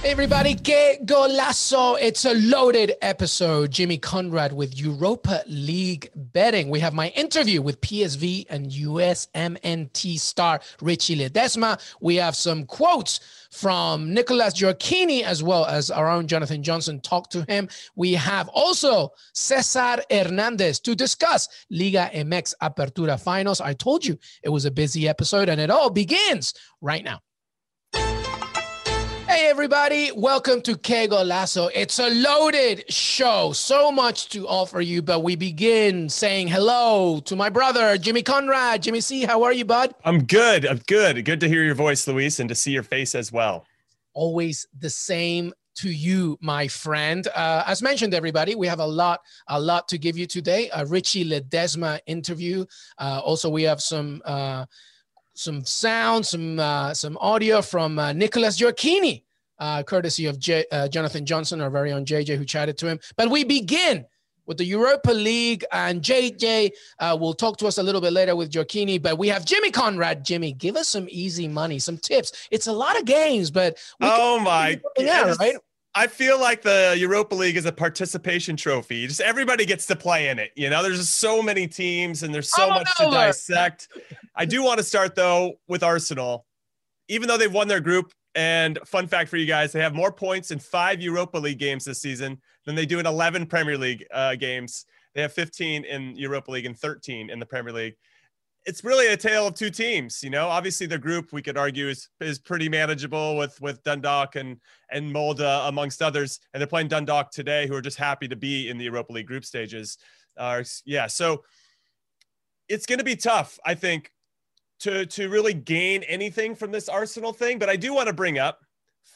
Hey everybody, Qué Golazo. It's a loaded episode. Jimmy Conrad with Europa League betting. We have my interview with PSV and USMNT star Richy Ledezma. We have some quotes from Nicholas Gioacchini, as well as our own Jonathan Johnson talked to him. We have also Cesar Hernandez to discuss Liga MX Apertura finals. I told you it was a busy episode, and it all begins right now. Hey everybody, welcome to Qué Golazo. It's a loaded show, so much to offer you, but we begin saying hello to my brother, Jimmy Conrad. Jimmy C, how are you, bud? I'm good. Good to hear your voice, Luis, and to see your face as well. Always the same to you, my friend. As mentioned, everybody, we have a lot to give you today. A Richy Ledezma interview. Also, we have some sound, some audio from Nicholas Gioacchini, courtesy of Jonathan Johnson, our very own JJ, who chatted to him. But we begin with the Europa League, and JJ will talk to us a little bit later with Gioacchini. But we have Jimmy Conrad. Jimmy, give us some easy money, some tips. It's a lot of games, but right? I feel like the Europa League is a participation trophy. Just everybody gets to play in it. You know, there's just so many teams and there's so much to dissect. I do want to start, though, with Arsenal. Even though they've won their group, and fun fact for you guys, they have more points in 5 Europa League games this season than they do in 11 Premier League games. They have 15 in Europa League and 13 in the Premier League. It's really a tale of two teams, you know. Obviously, the group, we could argue, is pretty manageable with Dundalk and Molde, amongst others. And they're playing Dundalk today, who are just happy to be in the Europa League group stages. So it's going to be tough, I think, to really gain anything from this Arsenal thing. But I do want to bring up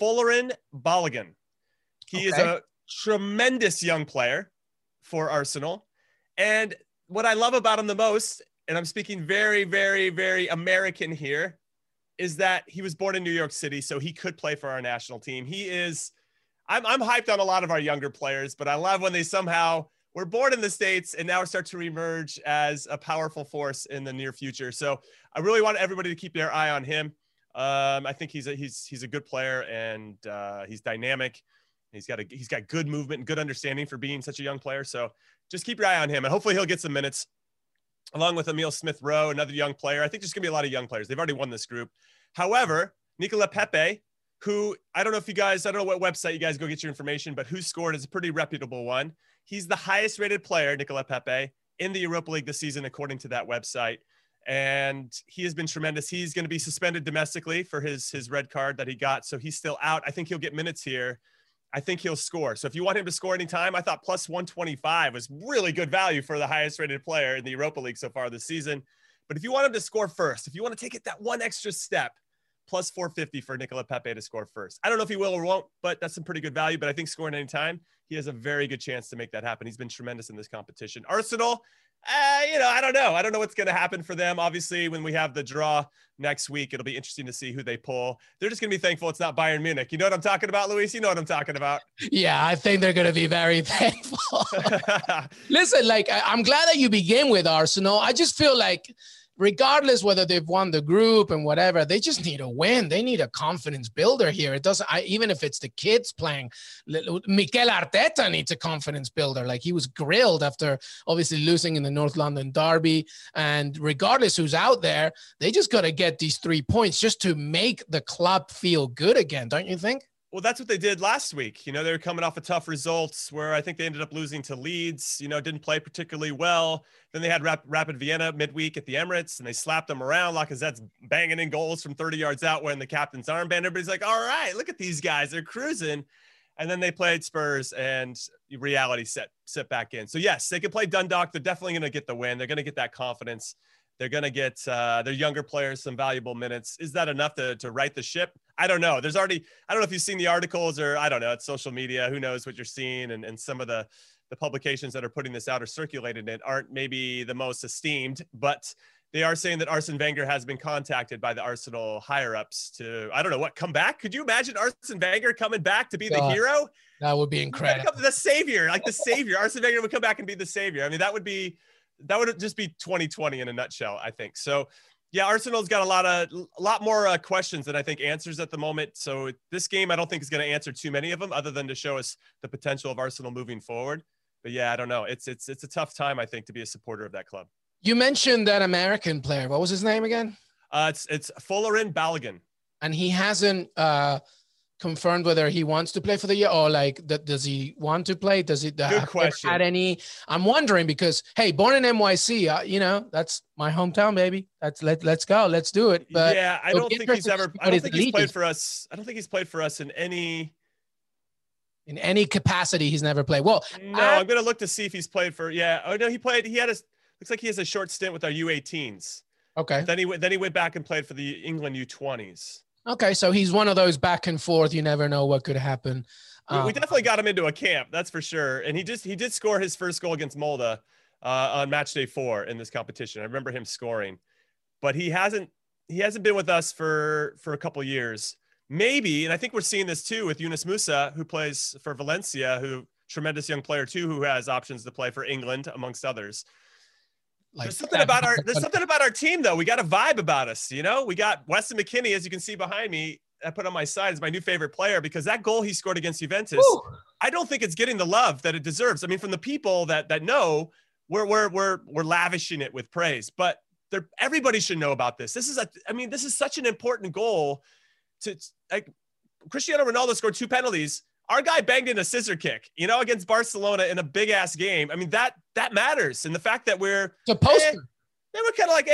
Folarin Balogun. He is a tremendous young player for Arsenal. And what I love about him the most, and I'm speaking very, very, very American here, is that he was born in New York City, so he could play for our national team. I'm hyped on a lot of our younger players, but I love when they somehow were born in the States and now start to emerge as a powerful force in the near future. So I really want everybody to keep their eye on him. I think he's a good player, and he's dynamic. He's got good movement and good understanding for being such a young player. So just keep your eye on him, and hopefully he'll get some minutes, along with Emile Smith-Rowe, another young player. I think there's going to be a lot of young players. They've already won this group. However, Nicola Pepe, who I don't know what website you guys go get your information, but Who Scored is a pretty reputable one. He's the highest rated player, Nicola Pepe, in the Europa League this season, according to that website. And he has been tremendous. He's going to be suspended domestically for his red card that he got. So he's still out. I think he'll get minutes here. I think he'll score. So if you want him to score anytime, I thought plus 125 was really good value for the highest rated player in the Europa League so far this season. But if you want him to score first, if you want to take it that one extra step, plus 450 for Nicola Pepe to score first. I don't know if he will or won't, but that's some pretty good value. But I think scoring anytime, he has a very good chance to make that happen. He's been tremendous in this competition. Arsenal, I don't know what's going to happen for them. Obviously, when we have the draw next week, it'll be interesting to see who they pull. They're just going to be thankful it's not Bayern Munich. You know what I'm talking about, Luis? You know what I'm talking about. Yeah, I think they're going to be very thankful. Listen, I'm glad that you begin with Arsenal. I just feel like, regardless whether they've won the group and whatever, they just need a win. They need a confidence builder here. It doesn't, even if it's the kids playing, Mikel Arteta needs a confidence builder. Like, he was grilled after obviously losing in the North London derby. And regardless who's out there, they just got to get these 3 points just to make the club feel good again, don't you think? Well, that's what they did last week. You know, they were coming off of tough results where I think they ended up losing to Leeds, you know, didn't play particularly well. Then they had Rapid Vienna midweek at the Emirates, and they slapped them around. Lacazette's banging in goals from 30 yards out wearing the captain's armband. Everybody's like, all right, look at these guys. They're cruising. And then they played Spurs, and reality set back in. So, yes, they can play Dundalk. They're definitely going to get the win. They're going to get that confidence. They're going to get their younger players some valuable minutes. Is that enough to right the ship? I don't know. There's already, I don't know if you've seen the articles or I don't know, it's social media. Who knows what you're seeing? And some of the publications that are putting this out or circulating it aren't maybe the most esteemed, but they are saying that Arsene Wenger has been contacted by the Arsenal higher-ups to, I don't know what, come back? Could you imagine Arsene Wenger coming back to be the hero? That would be incredible. The savior, like the savior. Arsene Wenger would come back and be the savior. I mean, that would just be 2020 in a nutshell, I think. So, yeah, Arsenal's got a lot more questions than I think answers at the moment. So this game, I don't think is going to answer too many of them other than to show us the potential of Arsenal moving forward. But yeah, I don't know. It's a tough time, I think, to be a supporter of that club. You mentioned that American player. What was his name again? It's Folarin Balogun. And he hasn't confirmed whether he wants to play for the year or like, does he want to play? Does he Good question. Had any? I'm wondering because, hey, born in NYC, you know, that's my hometown, baby. Let's go. Let's do it. But yeah, I don't think he's ever. I don't think he's played for us. I don't think he's played for us in any capacity. He's never played. Well, no, I'm gonna look to see if he's played for. Yeah. Oh no, he played. He had a. Looks like he has a short stint with our U18s. Okay. Then he went back and played for the England U20s. Okay, so he's one of those back and forth. You never know what could happen. We definitely got him into a camp, that's for sure. And he did score his first goal against Molde on match day 4 in this competition. I remember him scoring, but he hasn't been with us for a couple of years, maybe. And I think we're seeing this too with Yunus Musa, who plays for Valencia, who tremendous young player too, who has options to play for England amongst others. Like there's something about our team though. We got a vibe about us, you know. We got Weston McKennie, as you can see behind me. I put on my side as my new favorite player because that goal he scored against Juventus. Woo! I don't think it's getting the love that it deserves. I mean, from the people that know, we're lavishing it with praise, but everybody should know about this. This is such an important goal. To like, Cristiano Ronaldo scored 2 penalties. Our guy banged in a scissor kick, you know, against Barcelona in a big ass game. I mean, that matters. And the fact that we're supposed to, they were kind of like,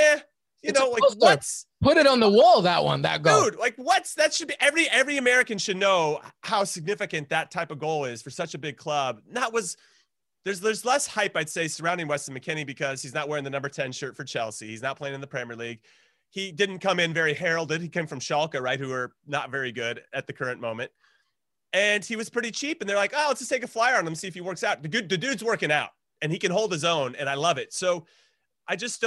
you know, like what's put it on the wall. That goal, dude, like what's that should be every American should know how significant that type of goal is for such a big club. There's less hype, I'd say, surrounding Weston McKennie because he's not wearing the number 10 shirt for Chelsea. He's not playing in the Premier League. He didn't come in very heralded. He came from Schalke, right? Who are not very good at the current moment. And he was pretty cheap. And they're like, oh, let's just take a flyer on him, see if he works out. The dude's working out and he can hold his own. And I love it. So I just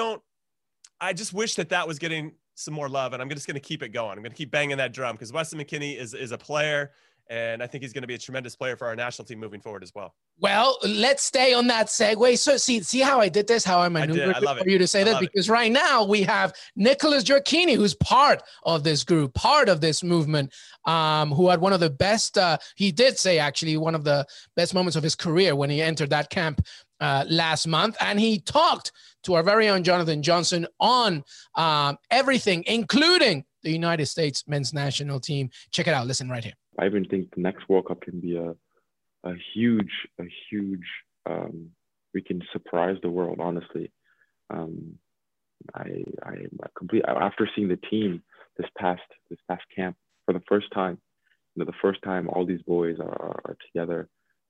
wish that was getting some more love. And I'm just going to keep it going. I'm going to keep banging that drum because Weston McKennie is a player. And I think he's going to be a tremendous player for our national team moving forward as well. Well, let's stay on that segue. So see how I did this, how I maneuvered for you to say that, because right now we have Nicholas Gioacchini, who's part of this group, part of this movement, who had one of the best, he did say actually one of the best moments of his career when he entered that camp last month. And he talked to our very own Jonathan Johnson on everything, including the United States men's national team. Check it out. Listen right here. I even think the next World Cup can be a huge, we can surprise the world, honestly. After seeing the team this past camp for the first time, you know, the first time all these boys are together,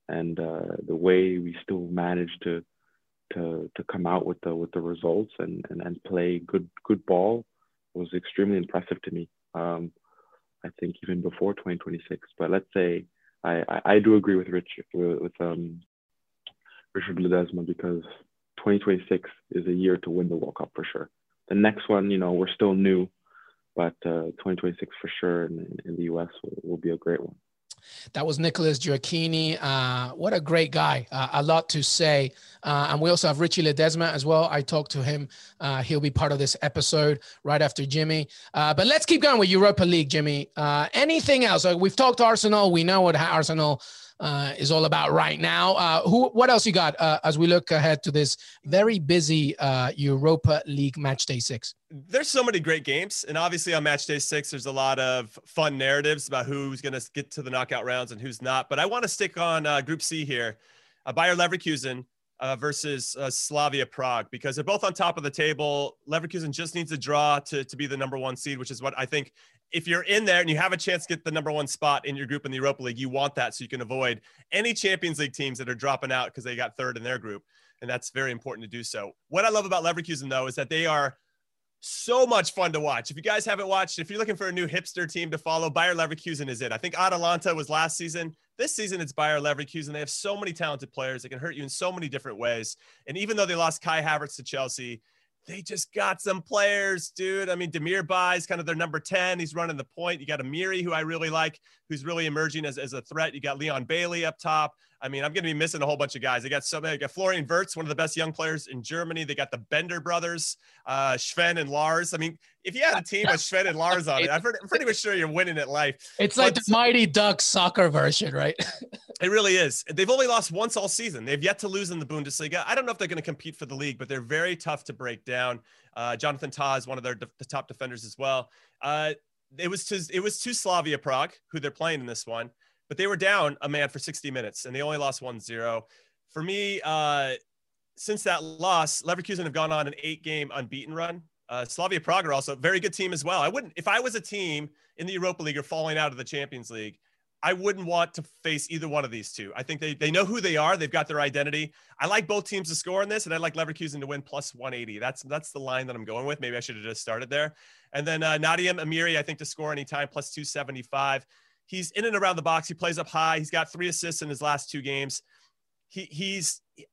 and the way we still managed to come out with the results and play good ball was extremely impressive to me. I think even before 2026, but let's say I do agree with Richy Ledezma because 2026 is a year to win the World Cup for sure. The next one, you know, we're still new, but 2026 for sure in the U.S. will be a great one. That was Nicholas Gioacchini. What a great guy. A lot to say. And we also have Richy Ledezma as well. I talked to him. He'll be part of this episode right after Jimmy. But let's keep going with Europa League, Jimmy. Anything else? We've talked Arsenal. We know what Arsenal is all about right now. What else you got as we look ahead to this very busy Europa League match day 6? There's so many great games. And obviously on match day 6, there's a lot of fun narratives about who's going to get to the knockout rounds and who's not. But I want to stick on Group C here, Bayer Leverkusen versus Slavia Prague, because they're both on top of the table. Leverkusen just needs a draw to be the number 1 seed, which is what I think. If you're in there and you have a chance to get the number 1 spot in your group in the Europa League, you want that so you can avoid any Champions League teams that are dropping out because they got third in their group. And that's very important to do so. What I love about Leverkusen, though, is that they are So much fun to watch. If you guys haven't watched, if you're looking for a new hipster team to follow, Bayer Leverkusen is it. I think Atalanta was last season. This season, it's Bayer Leverkusen. They have so many talented players. They can hurt you in so many different ways. And even though they lost Kai Havertz to Chelsea, they just got some players, dude. I mean, Demir Ba is kind of their number 10. He's running the point. You got Amiri, who I really like, who's really emerging as a threat. You got Leon Bailey up top. I mean, I'm going to be missing a whole bunch of guys. They got Florian Wirtz, one of the best young players in Germany. They got the Bender brothers, Sven and Lars. I mean, if you had a team with Sven and Lars on it, I'm pretty much sure you're winning at life. It's like the Mighty Ducks soccer version, right? It really is. They've only lost once all season. They've yet to lose in the Bundesliga. I don't know if they're going to compete for the league, but they're very tough to break down. Jonathan Tah is one of their top defenders as well. It was to Slavia Prague, who they're playing in this one, but they were down a man for 60 minutes and they only lost 1-0. For me, since that loss, Leverkusen have gone on an 8-game unbeaten run. Slavia Prague are also a very good team as well. If I was a team in the Europa League or falling out of the Champions League, I wouldn't want to face either one of these two. I think they know who they are. They've got their identity. I like both teams to score in this, and I like Leverkusen to win +180. That's the line that I'm going with. Maybe I should have just started there. And then Nadim Amiri, I think, to score anytime, +275. He's in and around the box. He plays up high. He's got 3 assists in his last 2 games.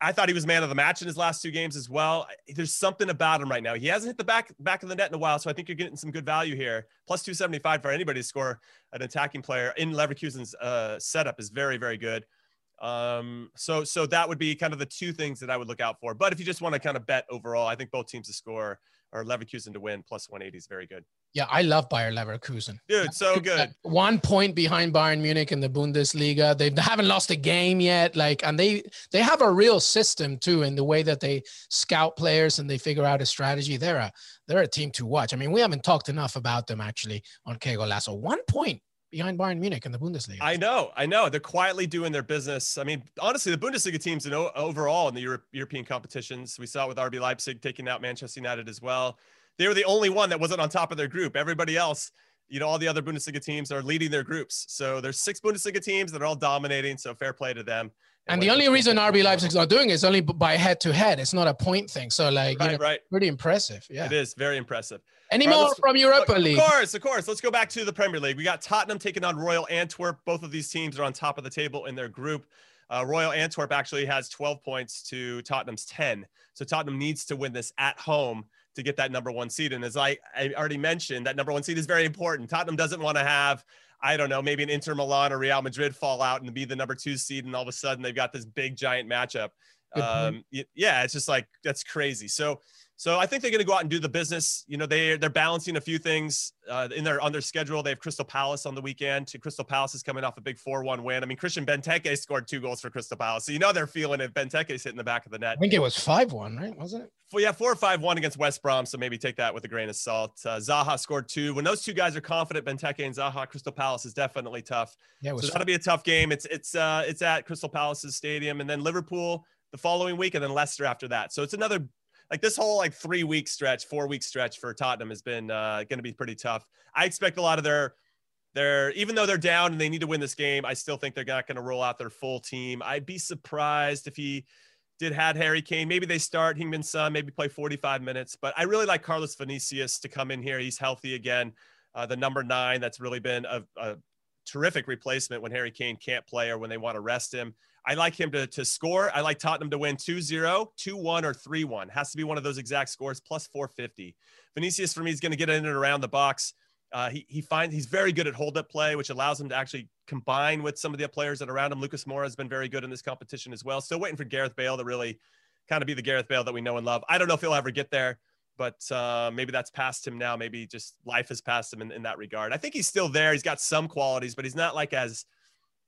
I thought he was man of the match in his last 2 games as well. There's something about him right now. He hasn't hit the back of the net in a while, so I think you're getting some good value here. +275 for anybody to score an attacking player in Leverkusen's setup is very, very good. So that would be kind of the 2 things that I would look out for. But if you just want to kind of bet overall, I think both teams to score or Leverkusen to win +180 is very good. Yeah, I love Bayer Leverkusen. Dude, so good. 1 point behind Bayern Munich in the Bundesliga. They haven't lost a game yet. And they have a real system, too, in the way that they scout players and they figure out a strategy. They're a team to watch. I mean, we haven't talked enough about them, actually, on Qué Golazo. 1 point behind Bayern Munich in the Bundesliga. I know. They're quietly doing their business. I mean, honestly, the Bundesliga teams overall in the European competitions, we saw it with RB Leipzig taking out Manchester United as well. They were the only one that wasn't on top of their group. Everybody else, all the other Bundesliga teams are leading their groups. So there's 6 Bundesliga teams that are all dominating. So fair play to them. And the only reason RB Leipzig's not doing it is only by head-to-head. It's not a point thing. So, right. Pretty impressive. Yeah, it is very impressive. Any more from Europa League? Of course. Let's go back to the Premier League. We got Tottenham taking on Royal Antwerp. Both of these teams are on top of the table in their group. Royal Antwerp actually has 12 points to Tottenham's 10. So Tottenham needs to win this at home to get that number 1 seed. And as I already mentioned, that number 1 seed is very important. Tottenham doesn't want to have, I don't know, maybe an Inter Milan or Real Madrid fall out and be the number 2 seed. And all of a sudden they've got this big giant matchup. Yeah, it's just that's crazy. So I think they're going to go out and do the business. They're balancing a few things on their schedule. They have Crystal Palace on the weekend. Crystal Palace is coming off a big 4-1 win. I mean, Christian Benteke scored 2 goals for Crystal Palace. So, they're feeling it. Benteke's hitting the back of the net. I think it was 5-1, right? Wasn't it? Yeah, 4-5-1 against West Brom. So maybe take that with a grain of salt. Zaha scored 2. When those 2 guys are confident, Benteke and Zaha, Crystal Palace is definitely tough. Yeah, so that'll be a tough game. It's at Crystal Palace's stadium, and then Liverpool the following week, and then Leicester after that. So it's another, this whole 3-week stretch, 4-week stretch for Tottenham has been going to be pretty tough. I expect a lot of their, even though they're down and they need to win this game, I still think they're not going to roll out their full team. I'd be surprised if he had Harry Kane. Maybe they start Heung-min Son, maybe play 45 minutes, but I really like Carlos Vinicius to come in here. He's healthy again. The number 9, that's really been a terrific replacement when Harry Kane can't play or when they want to rest him. I like him to score. I like Tottenham to win 2-0, 2-1, or 3-1. Has to be one of those exact scores, +450. Vinicius, for me, is going to get in and around the box. He's very good at hold-up play, which allows him to actually combine with some of the players that are around him. Lucas Moura has been very good in this competition as well. Still waiting for Gareth Bale to really kind of be the Gareth Bale that we know and love. I don't know if he'll ever get there, but maybe that's past him now. Maybe just life has passed him in that regard. I think he's still there. He's got some qualities, but he's not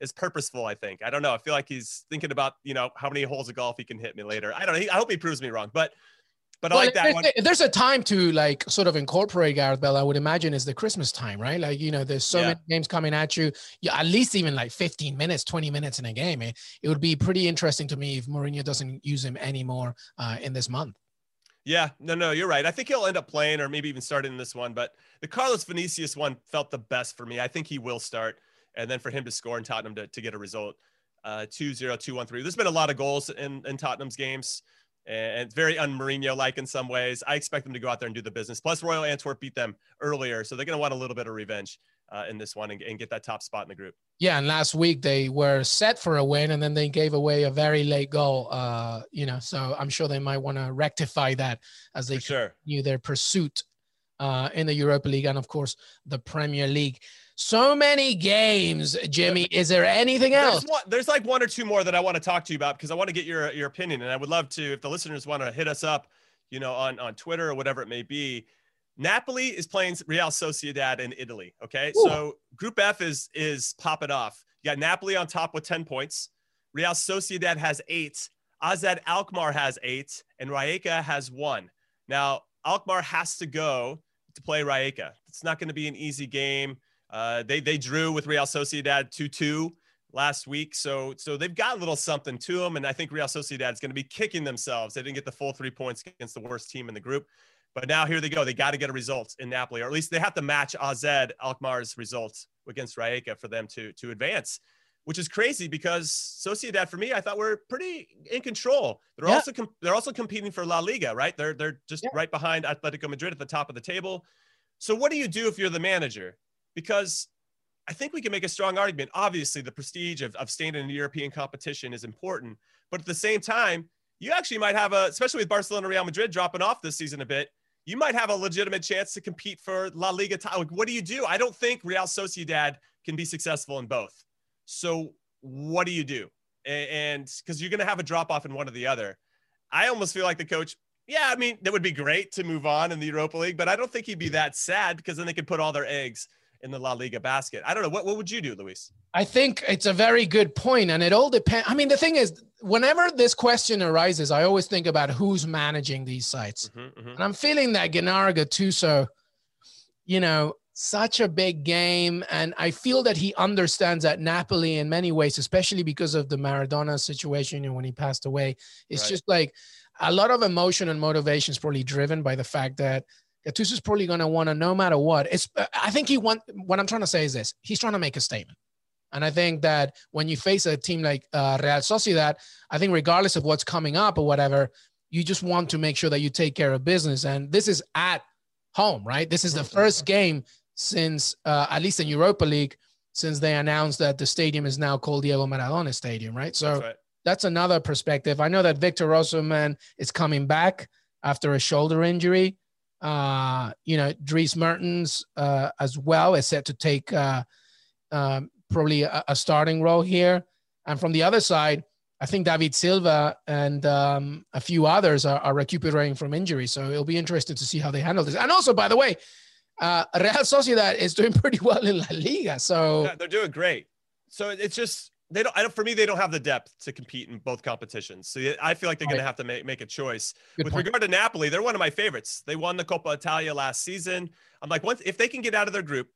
as purposeful, I think. I don't know. I feel like he's thinking about, how many holes of golf he can hit me later. I don't know. I hope he proves me wrong, but I like that one. There's a time to sort of incorporate Gareth Bale, I would imagine, is the Christmas time, right? There's so many games coming at you. Yeah, at least even 15 minutes, 20 minutes in a game. It would be pretty interesting to me if Mourinho doesn't use him anymore in this month. Yeah, no, you're right. I think he'll end up playing or maybe even starting in this one, but the Carlos Vinicius one felt the best for me. I think he will start. And then for him to score and Tottenham to get a result, 2-0, 2-1, 3. There's been a lot of goals in Tottenham's games. And it's very un-Mourinho-like in some ways. I expect them to go out there and do the business. Plus, Royal Antwerp beat them earlier, so they're going to want a little bit of revenge in this one and get that top spot in the group. Yeah, and last week they were set for a win, and then they gave away a very late goal. So I'm sure they might want to rectify that as they continue their pursuit in the Europa League and, of course, the Premier League. So many games, Jimmy. Is there anything else? There's like one or two more that I want to talk to you about because I want to get your opinion. And I would love to, if the listeners want to hit us up, on Twitter or whatever it may be. Napoli is playing Real Sociedad in Italy. Okay. Ooh. So Group F is popping off. You got Napoli on top with 10 points. Real Sociedad has 8. AZ Alkmaar has 8. And Rijeka has 1. Now, Alkmaar has to go to play Rijeka. It's not going to be an easy game. They drew with Real Sociedad 2-2 last week. So they've got a little something to them. And I think Real Sociedad is going to be kicking themselves. They didn't get the full 3 points against the worst team in the group. But now here they go. They got to get a result in Napoli, or at least they have to match AZ Alkmaar's results against Rijeka for them to advance, which is crazy because Sociedad, for me, I thought were pretty in control. They're also competing for La Liga, right? They're just right behind Atletico Madrid at the top of the table. So what do you do if you're the manager? Because I think we can make a strong argument. Obviously, the prestige of staying in a European competition is important. But at the same time, you actually might have especially with Barcelona, Real Madrid dropping off this season a bit, you might have a legitimate chance to compete for La Liga. What do you do? I don't think Real Sociedad can be successful in both. So what do you do? And because you're going to have a drop off in one or the other. I almost feel like the coach, that would be great to move on in the Europa League, but I don't think he'd be that sad because then they could put all their eggs in the La Liga basket. I don't know. What would you do, Luis? I think it's a very good point, and it all depends. I mean, the thing is, whenever this question arises, I always think about who's managing these sites. Mm-hmm, mm-hmm. And I'm feeling that Gennaro Gattuso, such a big game. And I feel that he understands that Napoli in many ways, especially because of the Maradona situation when he passed away. It's just like a lot of emotion and motivation is probably driven by the fact that Gattuso's probably going to want to, no matter what. What I'm trying to say is this. He's trying to make a statement. And I think that when you face a team like Real Sociedad, I think regardless of what's coming up or whatever, you just want to make sure that you take care of business. And this is at home, right? This is the first game since, at least in Europa League, since they announced that the stadium is now called Diego Maradona Stadium, right? So that's another perspective. I know that Victor Osimhen is coming back after a shoulder injury. Dries Mertens as well is set to take probably a starting role here. And from the other side, I think David Silva and a few others are recuperating from injury. So it'll be interesting to see how they handle this. And also, by the way, Real Sociedad is doing pretty well in La Liga. So they're doing great. So it's just for me, they don't have the depth to compete in both competitions. So I feel like they're going to have to make a choice. Regard to Napoli, they're one of my favorites. They won the Coppa Italia last season. I'm like, if they can get out of their group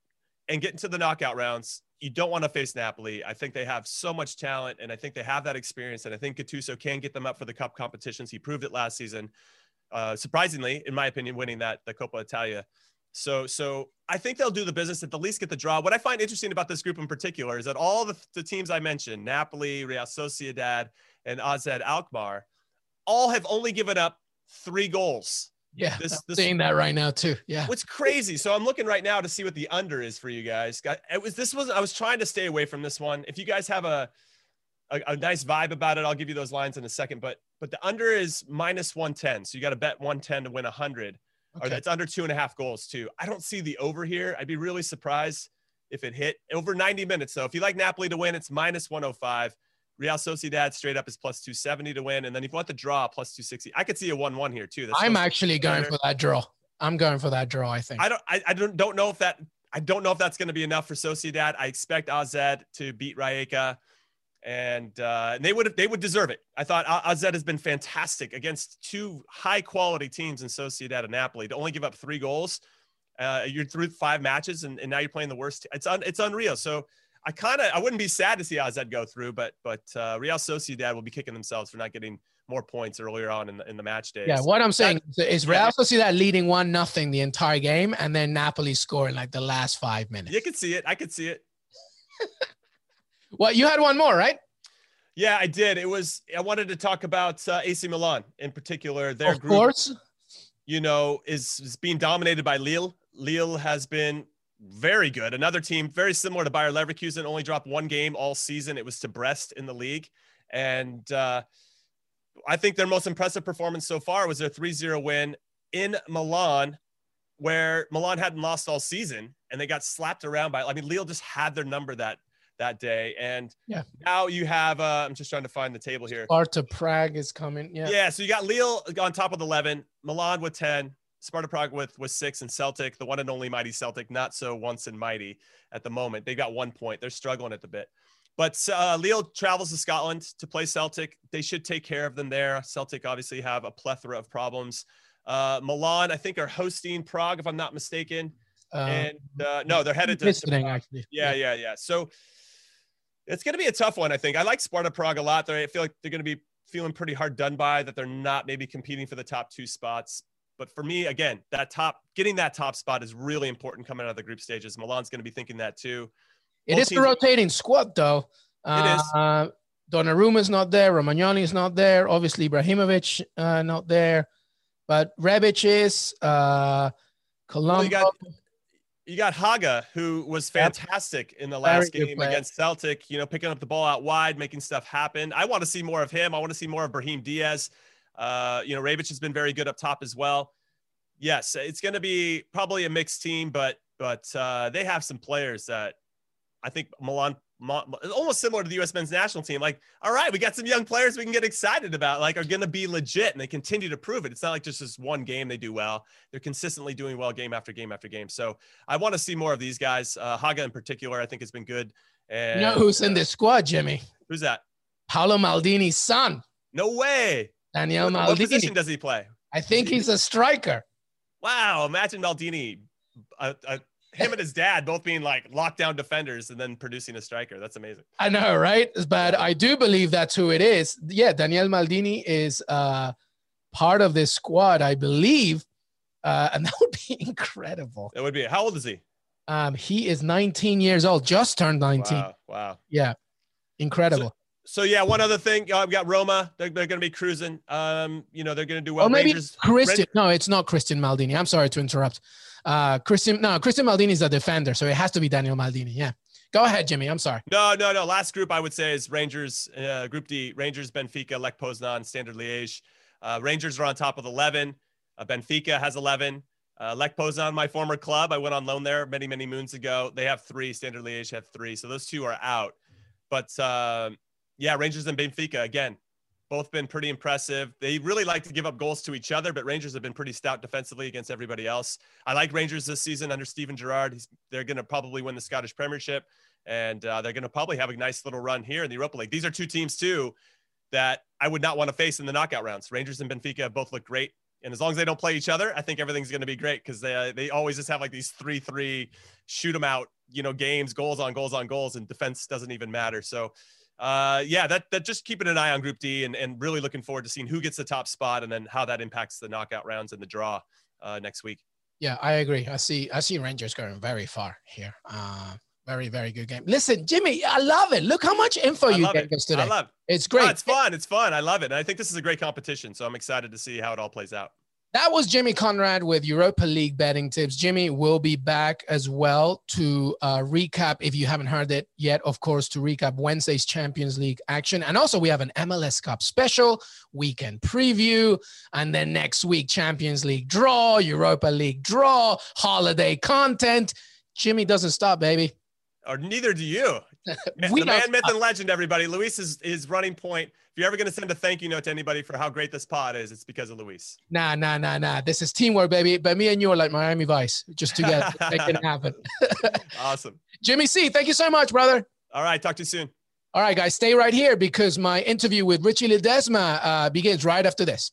and get into the knockout rounds, you don't want to face Napoli. I think they have so much talent, and I think they have that experience, and I think Gattuso can get them up for the cup competitions. He proved it last season, surprisingly, in my opinion, winning the Coppa Italia. So I think they'll do the business, at least get the draw. What I find interesting about this group in particular is that all the teams I mentioned, Napoli, Real Sociedad, and AZ Alkmaar, all have only given up 3 goals. Yeah, I'm seeing that right now too. Yeah, what's crazy. So I'm looking right now to see what the under is for you guys. I was trying to stay away from this one. If you guys have a nice vibe about it, I'll give you those lines in a second. But the under is -110, so you got to bet 110 to win 100. Okay. Or that's under 2.5 goals too. I don't see the over here. I'd be really surprised if it hit over 90 minutes though. If you like Napoli to win, it's -105. Real Sociedad straight up is +270 to win. And then if you want the draw, +260. I could see a 1-1 here too. I'm actually going for that draw. I think. I don't know if that's going to be enough for Sociedad. I expect AZ to beat Rijeka, and they would deserve it. I thought AZ has been fantastic against 2 high quality teams in Sociedad and Napoli to only give up 3 goals. You're through 5 matches and now you're playing the worst. It's unreal. So I wouldn't be sad to see AZ go through, but Real Sociedad will be kicking themselves for not getting more points earlier on in the match day. Yeah, what I'm saying is Real Sociedad leading 1-0 the entire game, and then Napoli scoring like the last 5 minutes. You could see it. I could see it. Well, you had one more, right? Yeah, I did. It was, I wanted to talk about AC Milan in particular. Their group, of course, you know, is being dominated by Lille. Lille has been very good. Another team very similar to Bayer Leverkusen, only dropped one game all season. It was to Brest in the league. And I think their most impressive performance so far was their 3-0 win in Milan, where Milan hadn't lost all season and they got slapped around by, I mean, Lille just had their number that day. And yeah, now you have, I'm just trying to find the table here. Sparta Prague is coming. Yeah. Yeah. So you got Lille on top of 11, Milan with 10, Sparta Prague with 6, and Celtic, the one and only mighty Celtic, not so once and mighty at the moment. They got 1 point. They're struggling at the bit. But Lille travels to Scotland to play Celtic. They should take care of them there. Celtic obviously have a plethora of problems. Milan, I think, are hosting Prague, if I'm not mistaken. No, they're headed to Prague. Actually. Yeah. So it's going to be a tough one, I think. I like Sparta Prague a lot. I feel like they're going to be feeling pretty hard done by, that they're not maybe competing for the top two spots. But for me, again, getting that top spot is really important coming out of the group stages. Milan's going to be thinking that too. It is a rotating squad, though. It is. Donnarumma's not there. Romagnoli's not there. Obviously, Ibrahimovic not there. But Rebic is, Colombo. Well, you got Haga, who was fantastic in the last game against Celtic, you know, picking up the ball out wide, making stuff happen. I want to see more of him. I want to see more of Brahim Diaz. You know, Rebic has been very good up top as well. Yes, it's going to be probably a mixed team, but they have some players that I think Milan, almost similar to the U.S. men's national team. Like, all right, we got some young players we can get excited about, like, are going to be legit, and they continue to prove it. It's not like just this one game they do well. They're consistently doing well game after game after game. So I want to see more of these guys. Haga in particular, I think, has been good. And, you know who's in this squad, Jimmy? Who's that? Paolo Maldini's son. No way. Daniel Maldini. What position does he play? I think he's a striker. Wow. Imagine Maldini, him and his dad both being like lockdown defenders and then producing a striker. That's amazing. I know, right? But I do believe that's who it is. Yeah, Daniel Maldini is part of this squad, I believe. And that would be incredible. It would be. How old is he? He is 19 years old, just turned 19. Wow. Yeah, incredible. So yeah, one other thing. I've got Roma. They're going to be cruising. You know, they're going to do well. Or maybe Rangers. No, it's not Christian Maldini. I'm sorry to interrupt. Christian Maldini is a defender, so it has to be Daniel Maldini. Yeah. Go ahead, Jimmy. I'm sorry. No. Last group I would say is Rangers, Group D, Rangers, Benfica, Lech Poznan, Standard Liège. Rangers are on top of 11. Benfica has 11. Lech Poznan, my former club. I went on loan there many, many moons ago. They have 3. Standard Liège have 3. So those two are out. But yeah, Rangers and Benfica, again, both been pretty impressive. They really like to give up goals to each other, but Rangers have been pretty stout defensively against everybody else. I like Rangers this season under Steven Gerrard. They're going to probably win the Scottish Premiership, and they're going to probably have a nice little run here in the Europa League. These are two teams, too, that I would not want to face in the knockout rounds. Rangers and Benfica have both looked great. And as long as they don't play each other, I think everything's going to be great, because they always just have like these 3-3 shoot them out, you know, games, goals on goals on goals, and defense doesn't even matter. So yeah, that just keeping an eye on Group D and really looking forward to seeing who gets the top spot and then how that impacts the knockout rounds and the draw next week. Yeah, I agree. I see Rangers going very far here. Very, very good game. Listen, Jimmy, I love it. Look how much info you gave us today. I love it. It's great. No, it's fun. It's fun. I love it. And I think this is a great competition, so I'm excited to see how it all plays out. That was Jimmy Conrad with Europa League betting tips. Jimmy will be back as well to recap, if you haven't heard it yet, of course, to recap Wednesday's Champions League action. And also we have an MLS Cup special, weekend preview, and then next week, Champions League draw, Europa League draw, holiday content. Jimmy doesn't stop, baby. Or neither do you. The man, myth, and legend, everybody. Luis is running point. If you're ever going to send a thank you note to anybody for how great this pod is, it's because of Luis. Nah. This is teamwork, baby. But me and you are like Miami Vice, just together. It can happen. Awesome. Jimmy C, thank you so much, brother. All right. Talk to you soon. All right, guys. Stay right here because my interview with Richy Ledezma begins right after this.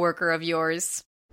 of yours.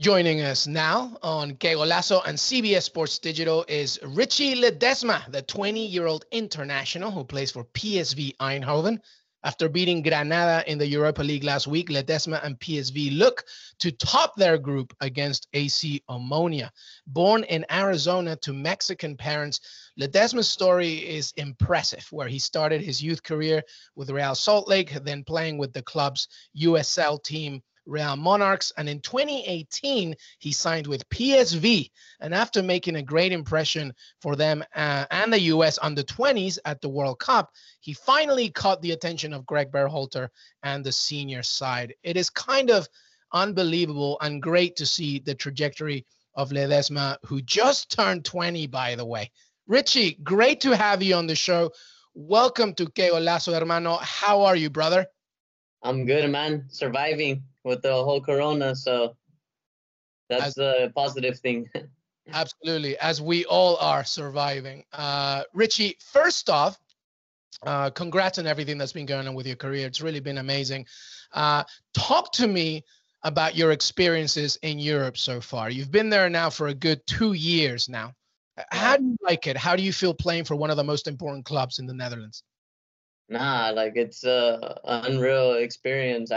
Joining us now on Qué Golazo and CBS Sports Digital is Richy Ledezma, the 20-year-old international who plays for PSV Eindhoven. After beating Granada in the Europa League last week, Ledezma and PSV look to top their group against AC Alkmaar. Born in Arizona to Mexican parents, Ledezma's story is impressive, where he started his youth career with Real Salt Lake, then playing with the club's USL team, Real Monarchs, and in 2018, he signed with PSV, and after making a great impression for them and the U.S. under-20s at the World Cup, he finally caught the attention of Greg Berhalter and the senior side. It is kind of unbelievable and great to see the trajectory of Ledezma, who just turned 20, by the way. Richy, great to have you on the show. Welcome to Qué Golazo, hermano. How are you, brother? I'm good, man. Surviving with the whole corona, so that's a positive thing. Absolutely, as we all are surviving. Richy, first off, congrats on everything that's been going on with your career. It's really been amazing. Talk to me about your experiences in Europe so far. You've been there now for a good 2 years now. How do you like it? How do you feel playing for one of the most important clubs in the Netherlands? Like it's an unreal experience.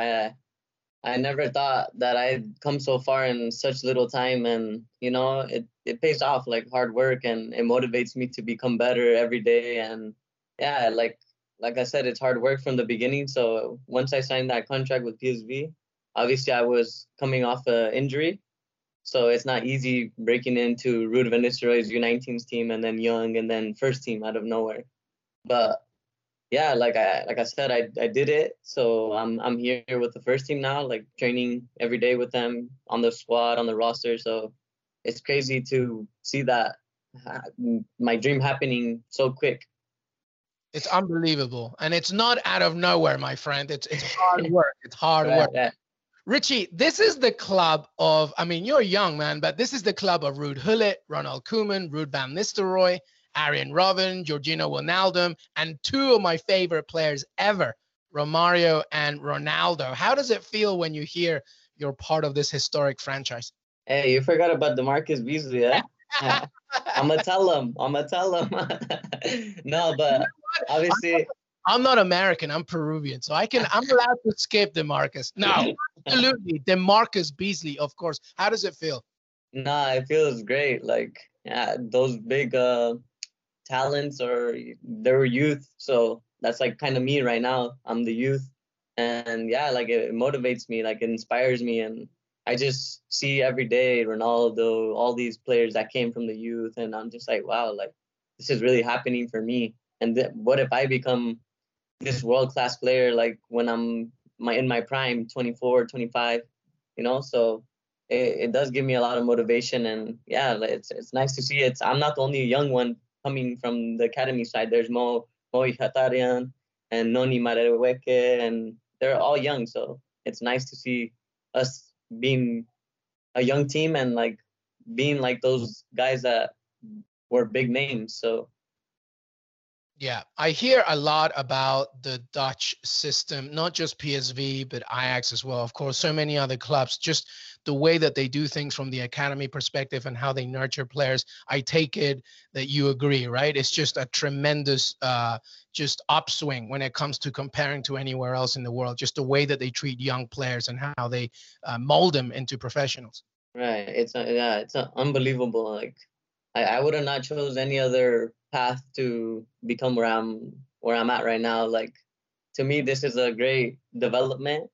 I never thought that I'd come so far in such little time, and you know, it pays off, like hard work, and it motivates me to become better every day. And yeah, like I said, it's hard work from the beginning. So once I signed that contract with PSV, obviously I was coming off an injury, so it's not easy breaking into Ruud van Nistelrooy's U19s team and then young and then first team out of nowhere. But yeah, like I said, I did it. So I'm here with the first team now, like training every day with them, on the squad, on the roster. So it's crazy to see that my dream happening so quick. It's unbelievable, and it's not out of nowhere, my friend. It's hard work. It's hard work. Yeah. Richy, this is the club of, I mean, you're young, man, but this is the club of Ruud Gullit, Ronald Koeman, Ruud van Nistelrooy, Arjen Robben, Jorginho Wijnaldum, and two of my favorite players ever, Romario and Ronaldo. How does it feel when you hear you're part of this historic franchise? Hey, you forgot about DeMarcus Beasley, huh? I'm going to tell him. No, but obviously... I'm not American. I'm Peruvian. So I'm allowed to skip DeMarcus. No, absolutely. DeMarcus Beasley, of course. How does it feel? It feels great. Like, yeah, those big... talents, or they were youth, so that's like kind of me right now. I'm the youth, and yeah, like it motivates me, like it inspires me, and I just see every day Ronaldo, all these players that came from the youth, and I'm just like, wow, like this is really happening for me. And what if I become this world-class player, like when I'm in my prime, 24, 25, you know? So it does give me a lot of motivation, and yeah, it's nice to see it. I'm not the only young one coming from the academy side. There's Mo Ihatarian and Noni Marehueke, and they're all young, so it's nice to see us being a young team and like being like those guys that were big names. So yeah, I hear a lot about the Dutch system, not just PSV, but Ajax as well. Of course, so many other clubs, just the way that they do things from the academy perspective and how they nurture players. I take it that you agree, right? It's just a tremendous just upswing when it comes to comparing to anywhere else in the world, just the way that they treat young players and how they mold them into professionals. Right. It's unbelievable. Like, I would have not chose any other path to become where I'm at right now. Like, to me, this is a great development,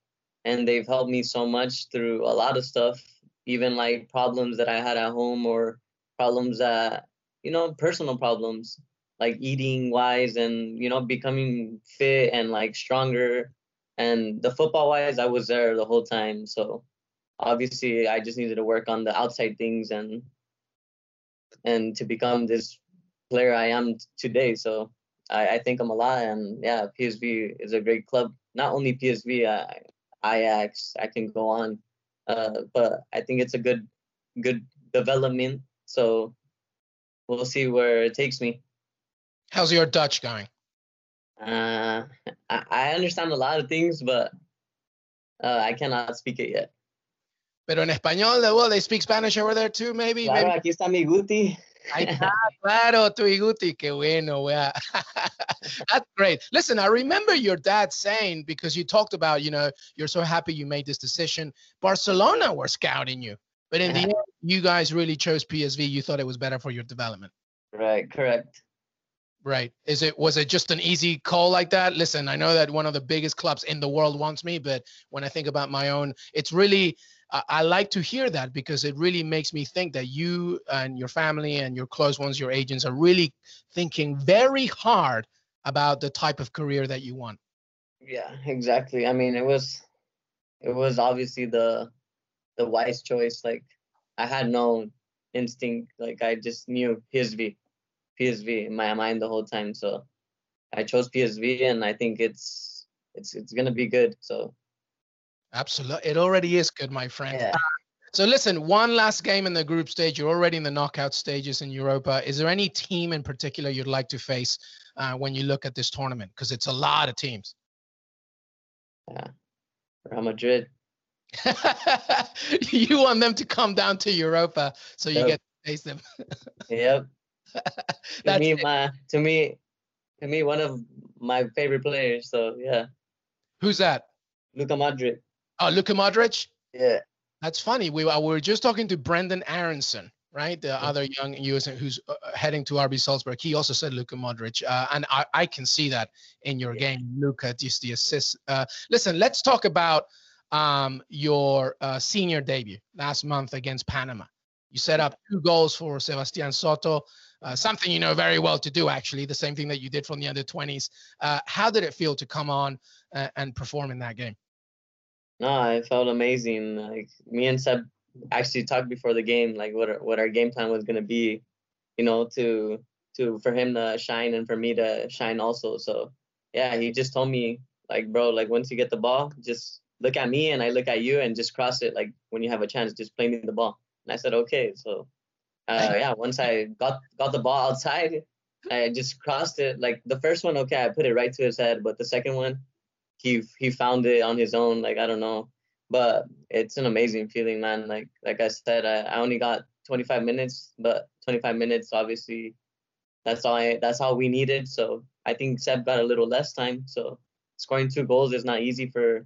and they've helped me so much through a lot of stuff, even like problems that I had at home or problems that, you know, personal problems, like eating wise and, you know, becoming fit and like stronger. And the football wise, I was there the whole time. So obviously I just needed to work on the outside things and to become this player I am today. So I think I'm a lot, and yeah, PSV is a great club. Not only PSV, Ajax, I can go on, but I think it's a good development. So we'll see where it takes me. How's your Dutch going? I understand a lot of things, but I cannot speak it yet. Pero en español, well, they speak Spanish over there too, maybe? Claro, maybe. Aquí está mi Guti. Ahí está, claro, tu y Guti. Qué bueno, wea. That's great. Listen, I remember your dad saying, because you talked about, you know, you're so happy you made this decision. Barcelona were scouting you. But in the end, you guys really chose PSV. You thought it was better for your development. Right, correct. Right. Was it just an easy call like that? Listen, I know that one of the biggest clubs in the world wants me, but when I think about my own, it's really... I like to hear that, because it really makes me think that you and your family and your close ones, your agents, are really thinking very hard about the type of career that you want. Yeah, exactly. I mean, it was obviously the wise choice. Like, I had no instinct. Like, I just knew PSV in my mind the whole time. So I chose PSV, and I think it's going to be good. So. Absolutely. It already is good, my friend. Yeah. So listen, one last game in the group stage. You're already in the knockout stages in Europa. Is there any team in particular you'd like to face when you look at this tournament? Because it's a lot of teams. Yeah. Real Madrid. You want them to come down to Europa so you get to face them. Yep. To me, one of my favorite players. So, yeah. Who's that? Luka Modric. Oh, Luka Modric? Yeah. That's funny. We were just talking to Brendan Aronson, right? The other young USA who's heading to RB Salzburg. He also said Luka Modric. And I can see that in your game, Luka, just the assist. Listen, let's talk about your senior debut last month against Panama. You set up 2 goals for Sebastián Soto, something you know very well to do, actually, the same thing that you did from the under-20s. How did it feel to come on and perform in that game? No, it felt amazing. Like, me and Seb actually talked before the game, like what our game plan was gonna be, you know, to for him to shine and for me to shine also. So yeah, he just told me, like, bro, like, once you get the ball, just look at me and I look at you and just cross it. Like, when you have a chance, just play me the ball. And I said, okay. So yeah, once I got the ball outside, I just crossed it. Like, the first one, okay, I put it right to his head, but the second one, he found it on his own. Like, I don't know, but it's an amazing feeling, man. Like I said, I only got 25 minutes, but 25 minutes, obviously, that's all we needed. So I think Seb got a little less time. So scoring 2 goals is not easy for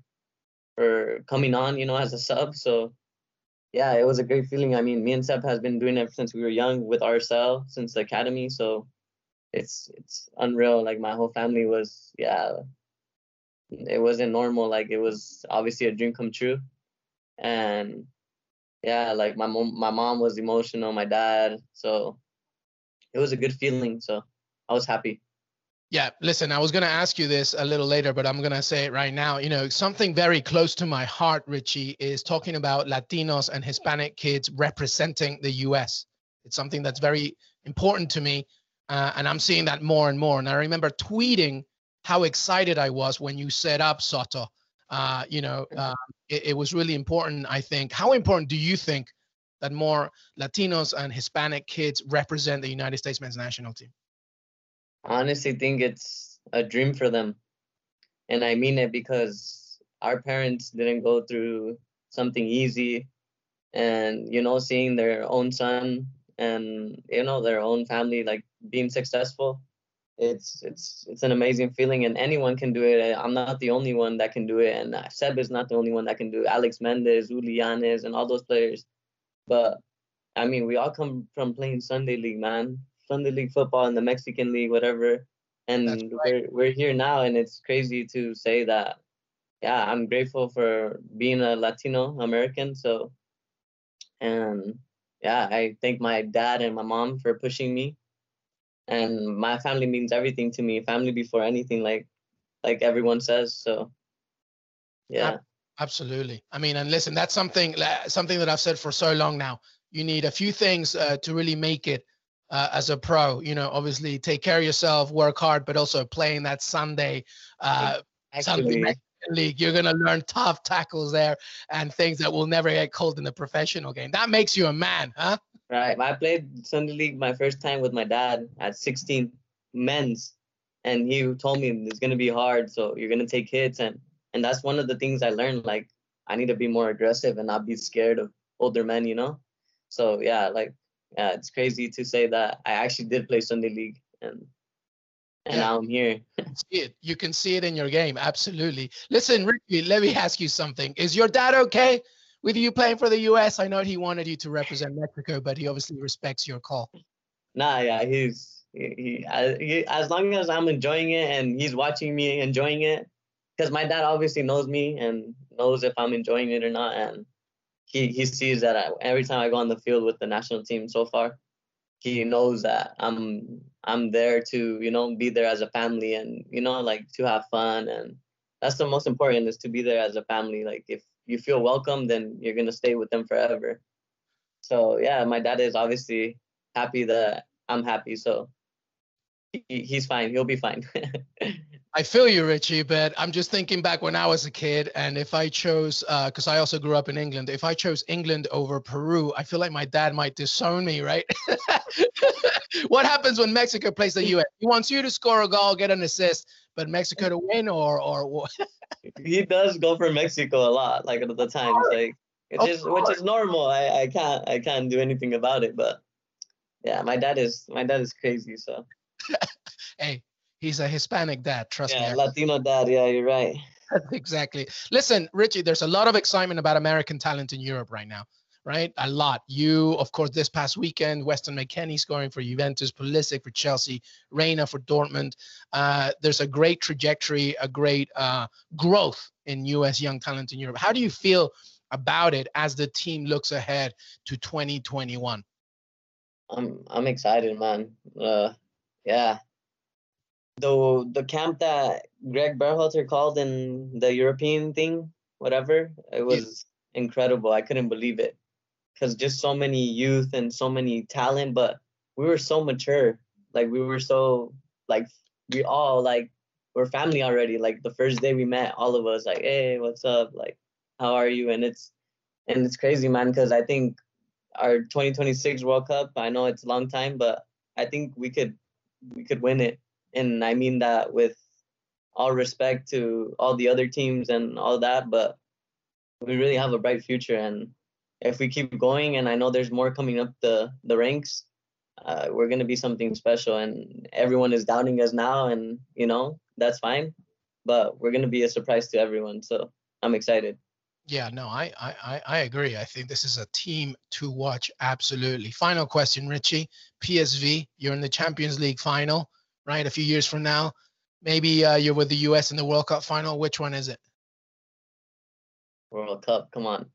coming on, you know, as a sub. So yeah, it was a great feeling. I mean, me and Seb has been doing it since we were young with RSL, since the academy. So it's unreal. Like, my whole family was, yeah. It wasn't normal. Like, it was obviously a dream come true. And yeah, like, my mom was emotional, my dad. So it was a good feeling. So I was happy. Yeah. Listen, I was going to ask you this a little later, but I'm going to say it right now. You know, something very close to my heart, Richie, is talking about Latinos and Hispanic kids representing the U.S. It's something that's very important to me. And I'm seeing that more and more. And I remember tweeting how excited I was when you set up Soto it was really important, I think. How important do you think that more Latinos and Hispanic kids represent the United States men's national team? I honestly think it's a dream for them. And I mean it because our parents didn't go through something easy. And, you know, seeing their own son and, you know, their own family, like, being successful, it's an amazing feeling. And anyone can do it. I'm not the only one that can do it. And Seb is not the only one that can do it. Alex Mendez, Ulianes, and all those players. But, I mean, we all come from playing Sunday League, man. Sunday League football and the Mexican League, whatever. And that's right. We're here now, and it's crazy to say that, yeah, I'm grateful for being a Latino American. So, and yeah, I thank my dad and my mom for pushing me. And my family means everything to me. Family before anything, like everyone says. So, yeah. Absolutely. I mean, and listen, that's something that I've said for so long now. You need a few things to really make it. As a pro, you know, obviously take care of yourself, work hard, but also playing that Sunday league. You're going to learn tough tackles there and things that will never get cold in the professional game. That makes you a man, huh? Right. I played Sunday League my first time with my dad at 16 men's. And he told me it's going to be hard. So you're going to take hits. And that's one of the things I learned. Like, I need to be more aggressive and not be scared of older men, you know? So, yeah, like, yeah, it's crazy to say that I actually did play Sunday League, and now I'm here. You can see it in your game, absolutely. Listen, Richy, let me ask you something. Is your dad okay with you playing for the U.S.? I know he wanted you to represent Mexico, but he obviously respects your call. Nah, yeah, he as long as I'm enjoying it and he's watching me enjoying it, because my dad obviously knows me and knows if I'm enjoying it or not, and He sees that every time I go on the field with the national team so far, he knows that I'm there to, you know, be there as a family and, you know, like, to have fun. And that's the most important, is to be there as a family. Like, if you feel welcome, then you're going to stay with them forever. So, yeah, my dad is obviously happy that I'm happy. So he's fine. He'll be fine. I feel you, Richy, but I'm just thinking back when I was a kid, and if I chose, because I also grew up in England, if I chose England over Peru, I feel like my dad might disown me, right? What happens when Mexico plays the U.S.? He wants you to score a goal, get an assist, but Mexico to win, or what? He does go for Mexico a lot, like, at the time, like, it's just, which is normal. I can't do anything about it, but yeah, my dad is crazy, so. Hey. He's a Hispanic dad, trust me. Yeah, Latino dad, yeah, you're right. Exactly. Listen, Richy, there's a lot of excitement about American talent in Europe right now, right? A lot. You, of course, this past weekend, Weston McKennie scoring for Juventus, Pulisic for Chelsea, Reina for Dortmund. There's a great trajectory, a great growth in U.S. young talent in Europe. How do you feel about it as the team looks ahead to 2021? I'm excited, man. Yeah. The camp that Greg Berhalter called in the European thing, whatever, it was incredible. I couldn't believe it, because just so many youth and so many talent, but we were so mature. Like, we're family already. Like, the first day we met, all of us, like, hey, what's up? Like, how are you? And it's crazy, man, because I think our 2026 World Cup, I know it's a long time, but I think we could win it. And I mean that with all respect to all the other teams and all that, but we really have a bright future. And if we keep going, and I know there's more coming up the ranks, we're going to be something special. And everyone is doubting us now, and, you know, that's fine. But we're going to be a surprise to everyone. So I'm excited. Yeah, no, I agree. I think this is a team to watch. Absolutely. Final question, Richy. PSV, you're in the Champions League final. Right, a few years from now, maybe you're with the U.S. in the World Cup final. Which one is it? World Cup, come on.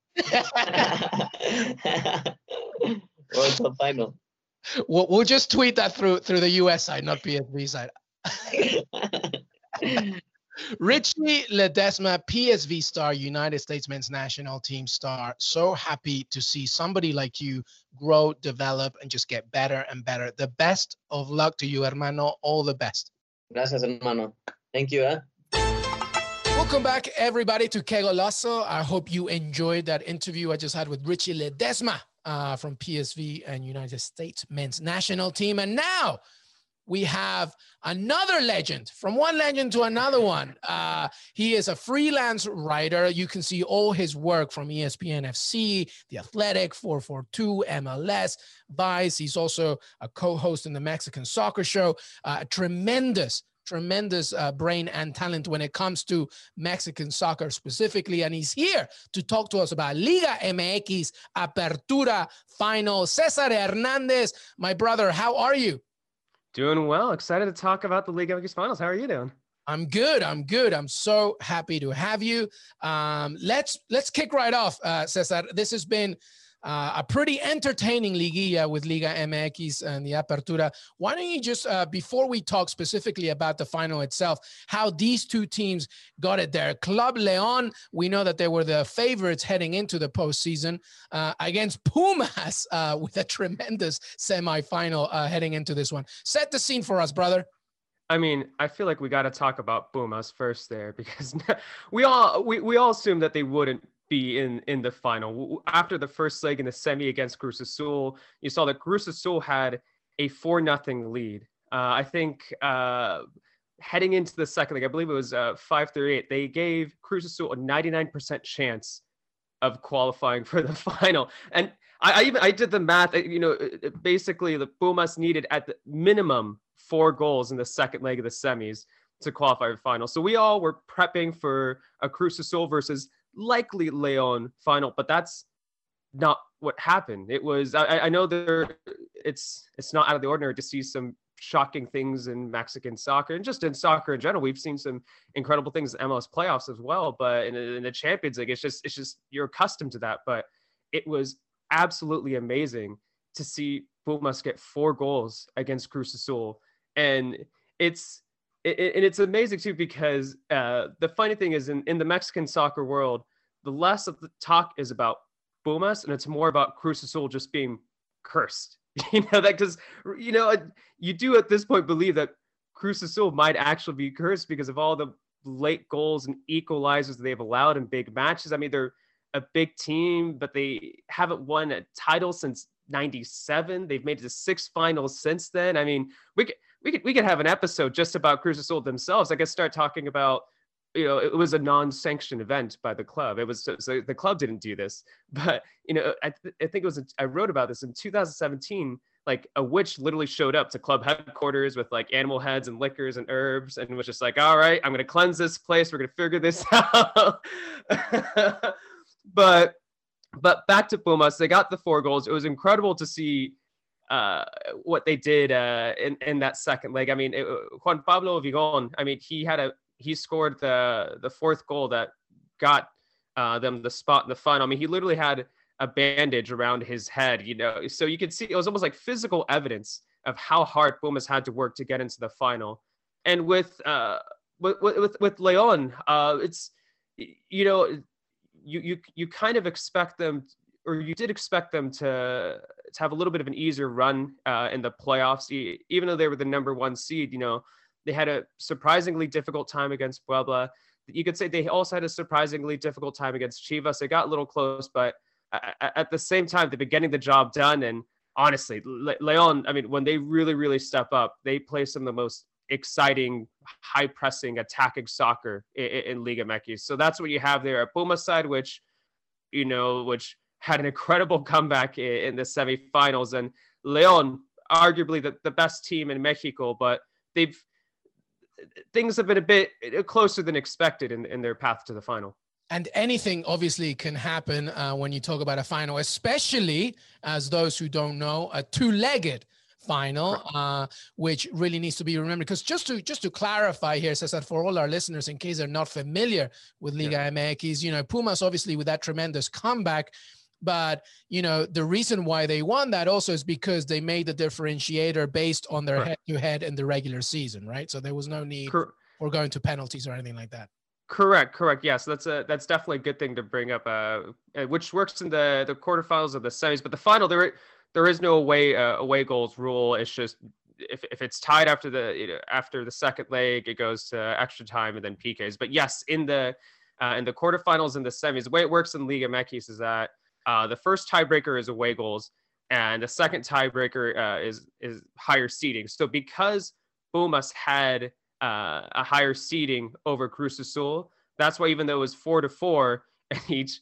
World Cup final. We'll just tweet that through the U.S. side, not PSV side. Richy Ledezma, PSV star, United States men's national team star. So happy to see somebody like you grow, develop, and just get better and better. The best of luck to you, hermano. All the best. Gracias, hermano. Thank you. Welcome back, everybody, to Qué Golazo. I hope you enjoyed that interview I just had with Richy Ledezma from PSV and United States men's national team. And now we have another legend, from one legend to another one. He is a freelance writer. You can see all his work from ESPN FC, The Athletic, 442, MLS, Vice. He's also a co-host in the Mexican Soccer Show. A tremendous brain and talent when it comes to Mexican soccer specifically. And he's here to talk to us about Liga MX Apertura final. Cesar Hernandez, my brother, how are you? Doing well. Excited to talk about the Liga MX finals. How are you doing? I'm good. I'm good. I'm so happy to have you. Let's kick right off, Cesar. This has been a pretty entertaining liguilla with Liga MX and the Apertura. Why don't you just, before we talk specifically about the final itself, how these two teams got it there. Club León, we know that they were the favorites heading into the postseason against Pumas with a tremendous semifinal heading into this one. Set the scene for us, brother. I mean, I feel like we got to talk about Pumas first there, because we all assumed that they wouldn't be in the final. After the first leg in the semi against Cruz Azul, you saw that Cruz Azul had a 4-0 lead. I think heading into the second leg, I believe it was 5-38, they gave Cruz Azul a 99% chance of qualifying for the final. And I did the math, you know, basically the Pumas needed at the minimum 4 goals in the second leg of the semis to qualify for the final. So we all were prepping for a Cruz Azul versus likely Leon final, but that's not what happened. It was, I know there, it's not out of the ordinary to see some shocking things in Mexican soccer, and just in soccer in general. We've seen some incredible things in MLS playoffs as well, but in the Champions League, it's just you're accustomed to that. But it was absolutely amazing to see Pumas get 4 goals against Cruz Azul, and it's amazing too, because the funny thing is, in the Mexican soccer world, the less of the talk is about Pumas and it's more about Cruz Azul just being cursed. You know, that because, you know, you do at this point believe that Cruz Azul might actually be cursed because of all the late goals and equalizers they've allowed in big matches. I mean, they're a big team, but they haven't won a title since 97. They've made it to 6 finals since then. I mean, we could have an episode just about Cruz Azul themselves. I guess start talking about, you know, it was a non-sanctioned event by the club. It was, so the club didn't do this, but, you know, I think it was, I wrote about this in 2017, like a witch literally showed up to club headquarters with like animal heads and liquors and herbs and was just like, all right, I'm going to cleanse this place. We're going to figure this out. But back to Pumas, they got the 4 goals. It was incredible to see what they did in that second leg. I mean, Juan Pablo Vigón, I mean, he scored the 4th goal that got them the spot in the final. I mean, he literally had a bandage around his head, you know, so you could see it was almost like physical evidence of how hard Pumas had to work to get into the final. And with León, it's, you know, you kind of expect them, or you did expect them to have a little bit of an easier run in the playoffs, even though they were the #1 seed. You know, they had a surprisingly difficult time against Puebla. You could say they also had a surprisingly difficult time against Chivas. They got a little close, but at the same time, they've been getting the job done. And honestly, León, I mean, when they really, really step up, they play some of the most exciting, high-pressing, attacking soccer in Liga MX. So that's what you have there at Pumas side, which, you know, which had an incredible comeback in the semifinals. And León, arguably the best team in Mexico, but things have been a bit closer than expected in their path to the final. And anything obviously can happen when you talk about a final, especially, as those who don't know, a two-legged final, which really needs to be remembered. Because just to clarify here, Cesar, for all our listeners, in case they're not familiar with Liga MX, you know, Pumas obviously with that tremendous comeback, but, you know, the reason why they won that also is because they made the differentiator based on their head-to-head in the regular season, right? So there was no need for going to penalties or anything like that. Correct. Yeah, so that's definitely a good thing to bring up, which works in the quarterfinals of the semis. But the final, there is no away goals rule. It's just if it's tied after the second leg, it goes to extra time and then PKs. But yes, in the quarterfinals and the semis, the way it works in Liga MX is that the first tiebreaker is away goals, and the second tiebreaker is higher seeding. So because Pumas had a higher seeding over Cruz Azul, that's why even though it was 4-4 and each,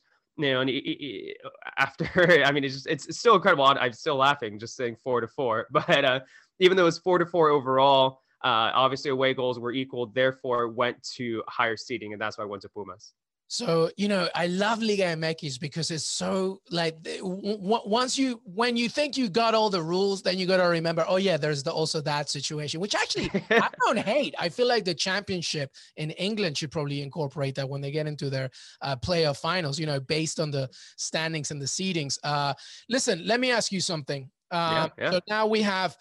after, I mean, it's still incredible. I'm still laughing just saying 4-4, but even though it was 4-4 overall, obviously away goals were equal, therefore went to higher seeding, and that's why it went to Pumas. So, I love Liga MX because it's so like when you think you got all the rules, then you got to remember, oh, yeah, there's also that situation, which actually I don't hate. I feel like the championship in England should probably incorporate that when they get into their playoff finals, based on the standings and the seedings. Listen, let me ask you something. So now we have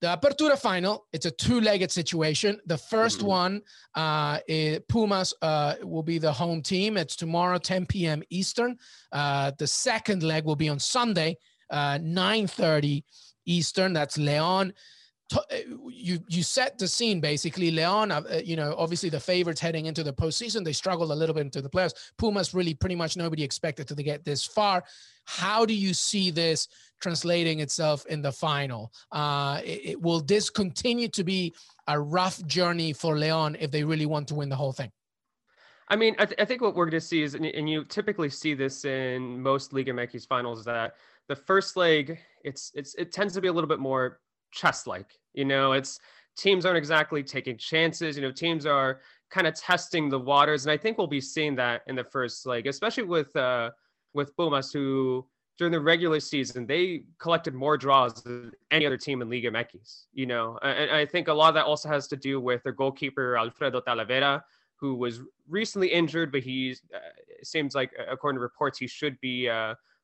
the Apertura final. It's a two-legged situation. The first one, Pumas will be the home team. It's tomorrow, 10 p.m. Eastern. The second leg will be on Sunday, 9:30 Eastern. That's León. You set the scene, basically. León, obviously the favorites heading into the postseason. They struggled a little bit into the playoffs. Pumas, really pretty much nobody expected to get this far. How do you see this translating itself in the final? Will this continue to be a rough journey for León if they really want to win the whole thing? I mean, I think what we're going to see is, and you typically see this in most Liga MX finals, that the first leg, it tends to be a little bit more chess-like. It's teams aren't exactly taking chances. Teams are kind of testing the waters, and I think we'll be seeing that in the first leg, especially with Pumas, who during the regular season they collected more draws than any other team in Liga MX. And I think a lot of that also has to do with their goalkeeper Alfredo Talavera, who was recently injured, but he seems like, according to reports, he should be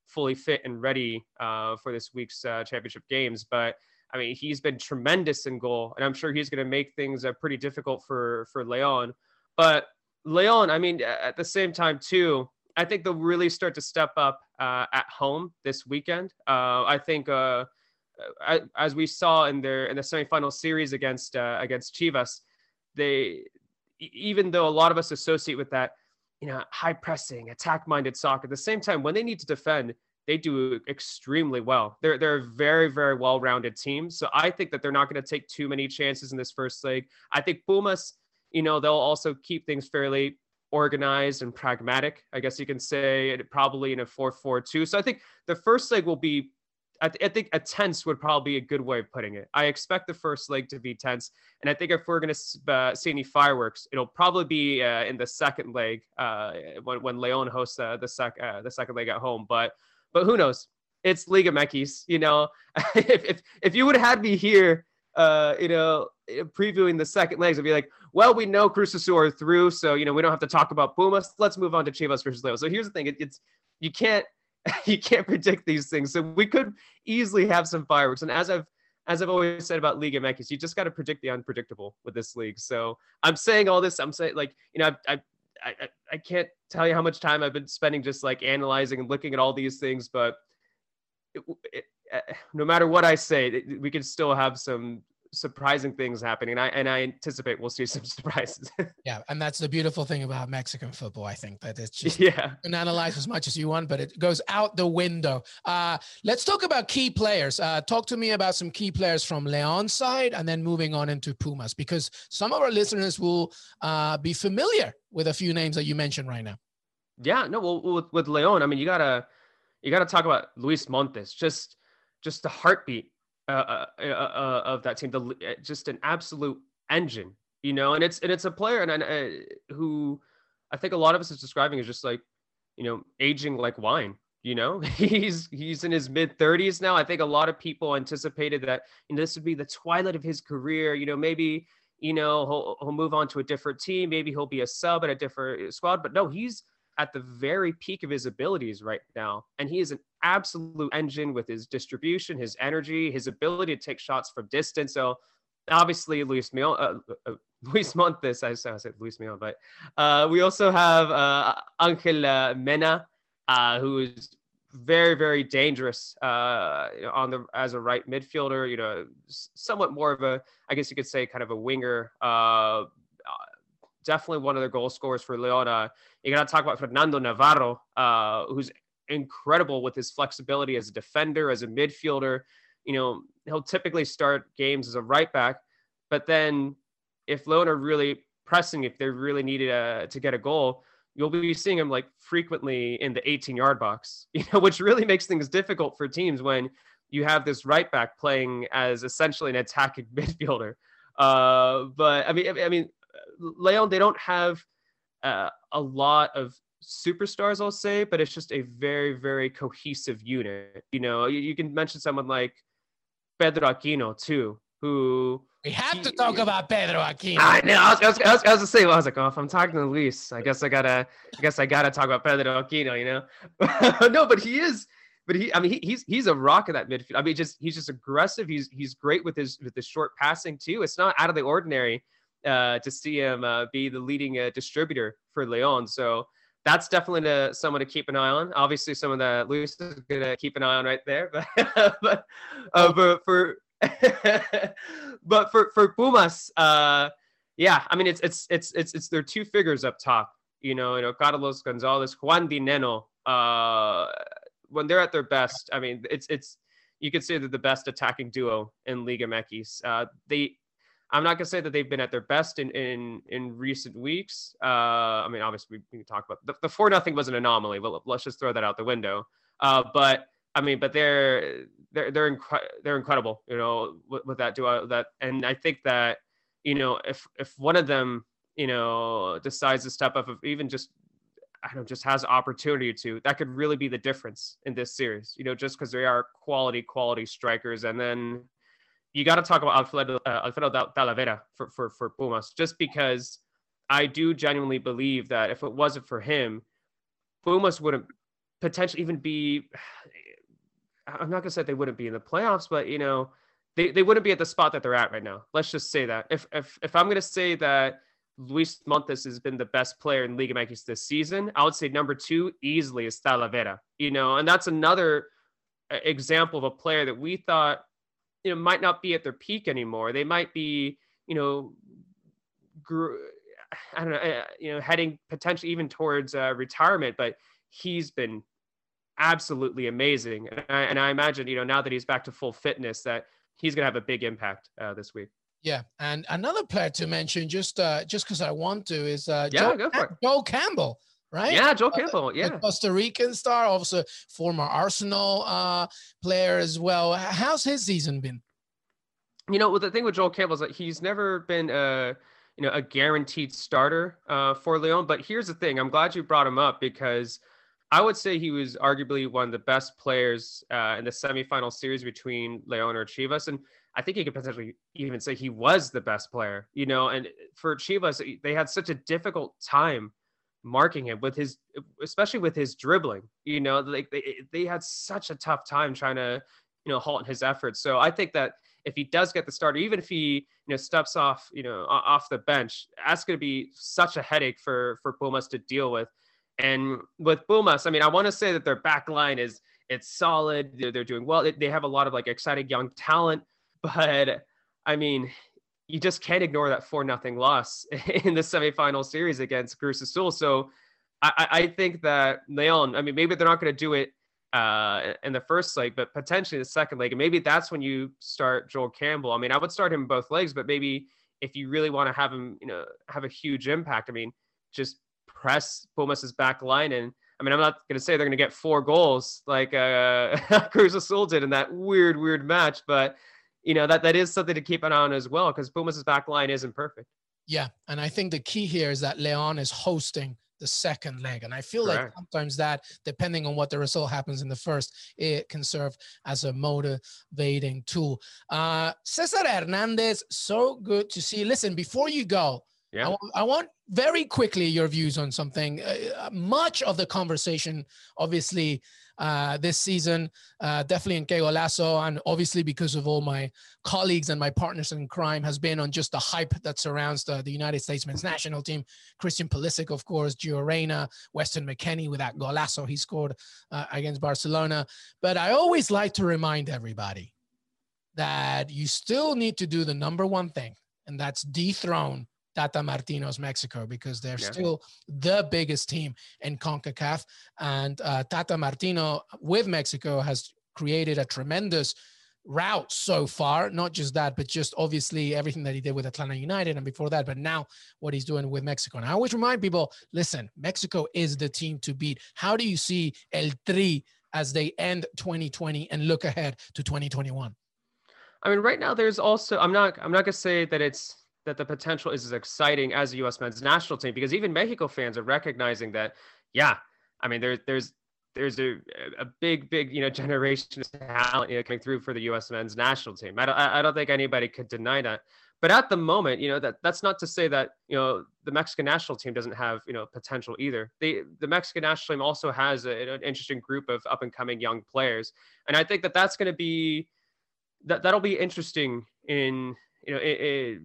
fully fit and ready for this week's championship games. But I mean, he's been tremendous in goal, and I'm sure he's going to make things pretty difficult for León. But León, I mean, at the same time, too, I think they'll really start to step up at home this weekend. I think, as we saw in the semifinal series against Chivas, even though a lot of us associate with that, high pressing, attack-minded soccer, at the same time, when they need to defend, they do extremely well. They're a very, very well-rounded team. So I think that they're not going to take too many chances in this first leg. I think Pumas, they'll also keep things fairly organized and pragmatic, I guess you can say, probably in a 4-4-2. So I think the first leg will be, I think a tense would probably be a good way of putting it. I expect the first leg to be tense. And I think if we're going to see any fireworks, it'll probably be in the second leg when León hosts the second leg at home. But who knows? It's Liga MX, If you would have had me here, previewing the second legs, I'd be like, well, we know Cruz Azul are through, so we don't have to talk about Pumas. Let's move on to Chivas versus León. So here's the thing: you can't predict these things. So we could easily have some fireworks. And as I've always said about Liga MX, you just got to predict the unpredictable with this league. So I'm saying all this. I'm saying, like, I can't tell you how much time I've been spending just like analyzing and looking at all these things, but no matter what I say, we can still have some surprising things happening. And I anticipate we'll see some surprises. Yeah. And that's the beautiful thing about Mexican football. I think that it's just, you can analyze as much as you want, but it goes out the window. Let's talk about key players. Talk to me about some key players from León's side and then moving on into Pumas, because some of our listeners will be familiar with a few names that you mentioned right now. Yeah, no, well, with León, I mean, you gotta talk about Luis Montes, just the heartbeat of that team, just an absolute engine, and it's a player and who I think a lot of us is describing as just like, aging like wine, he's in his mid 30s now. I think a lot of people anticipated that this would be the twilight of his career, maybe, he'll move on to a different team. Maybe he'll be a sub at a different squad, but no, he's at the very peak of his abilities right now. And he is an absolute engine with his distribution, his energy, his ability to take shots from distance. So obviously Luis Montes, I said Luis Mion, but we also have Angel Mena, who is very, very dangerous on the as a right midfielder. You know, somewhat more of a, I guess you could say, kind of a winger. Definitely one of their goal scorers for Leona. You got to talk about Fernando Navarro, who's incredible with his flexibility as a defender, as a midfielder. You know, he'll typically start games as a right back, but then if Leona are really pressing, if they really needed to get a goal, you'll be seeing him like frequently in the 18-yard box, you know, which really makes things difficult for teams when you have this right back playing as essentially an attacking midfielder. But I mean, Leon, they don't have a lot of superstars, I'll say, but it's just a very, very cohesive unit. You know, you can mention someone like Pedro Aquino too, who we have to talk about Pedro Aquino. I know. I was like, oh, if I'm talking to Luis, I guess I gotta talk about Pedro Aquino. You know, no, but he is. But he, I mean, he's a rock in that midfield. I mean, he's just aggressive. He's great with his short passing too. It's not out of the ordinary to see him be the leading distributor for Leon. So that's definitely someone to keep an eye on. Obviously, someone that Luis is gonna keep an eye on right there. But for Pumas, I mean, it's their two figures up top, you know, Carlos Gonzalez, Juan Di Neno, when they're at their best. I mean, it's you could say they're the best attacking duo in Liga MX. I'm not gonna say that they've been at their best in recent weeks. I mean, obviously we can talk about the 4-0 was an anomaly, but let's just throw that out the window. But they're incredible, you know, with that duo. That, and I think that, you know, if one of them, you know, decides to step up, if even just, I don't know, just has opportunity to, that could really be the difference in this series, you know, just because they are quality strikers. And then you got to talk about Alfredo Talavera for Pumas, just because I do genuinely believe that if it wasn't for him, Pumas wouldn't potentially even be. I'm not gonna say they wouldn't be in the playoffs, but you know, they wouldn't be at the spot that they're at right now. Let's just say that. If I'm gonna say that Luis Montes has been the best player in Liga MX this season, I would say number two easily is Talavera. You know, and that's another example of a player that we thought, you know, might not be at their peak anymore. They might be, you know, heading potentially even towards retirement, but he's been absolutely amazing, and I imagine, you know, now that he's back to full fitness, that he's gonna have a big impact this week. Yeah, and another player to mention, just because I want to, is Joel Campbell, right? Yeah, Joel Campbell, the Costa Rican star, also former Arsenal player as well. How's his season been? You know, well, the thing with Joel Campbell is that he's never been a guaranteed starter for Leon. But here's the thing: I'm glad you brought him up, because I would say he was arguably one of the best players in the semifinal series between León or Chivas. And I think you could potentially even say he was the best player, you know, and for Chivas, they had such a difficult time marking him especially with his dribbling, you know, like they had such a tough time trying to, you know, halt his efforts. So I think that if he does get the start, or even if he, you know, steps off, you know, off the bench, that's going to be such a headache for Pumas to deal with. And with Pumas, I mean, I want to say that their back line it's solid. They're doing well. They have a lot of like exciting young talent, but I mean, you just can't ignore that 4-0 loss in the semifinal series against Cruz Azul. So I think that Leon, I mean, maybe they're not going to do it in the first leg, but potentially the second leg. And maybe that's when you start Joel Campbell. I mean, I would start him both legs, but maybe if you really want to have him, you know, have a huge impact, I mean, just press Pumas' back line. And I mean, I'm not going to say they're going to get 4 goals like Cruz Azul did in that weird match, but you know, that is something to keep an eye on as well, because Pumas' back line isn't perfect. Yeah, and I think the key here is that Leon is hosting the second leg, and I feel like sometimes that, depending on what the result happens in the first, it can serve as a motivating tool. Cesar Hernandez, so good to see. Listen, before you go, I want very quickly your views on something. Much of the conversation, obviously, this season, definitely in Qué Golazo, and obviously because of all my colleagues and my partners in crime, has been on just the hype that surrounds the United States men's national team. Christian Pulisic, of course, Gio Reyna, Weston McKennie with that golazo he scored against Barcelona. But I always like to remind everybody that you still need to do the number one thing, and that's dethrone Tata Martino's Mexico, because they're still the biggest team in CONCACAF. And Tata Martino with Mexico has created a tremendous route so far. Not just that, but just obviously everything that he did with Atlanta United and before that, but now what he's doing with Mexico. And I always remind people, listen, Mexico is the team to beat. How do you see El Tri as they end 2020 and look ahead to 2021? I mean, right now there's also, I'm not going to say that it's, that the potential is as exciting as the U.S. men's national team, because even Mexico fans are recognizing that, I mean, there's a big, you know, generation of talent, you know, coming through for the U.S. men's national team. I don't think anybody could deny that. But at the moment, you know, that's not to say that, you know, the Mexican national team doesn't have, you know, potential either. The Mexican national team also has an interesting group of up and coming young players. And I think that that's going to be, that'll be interesting in, you know,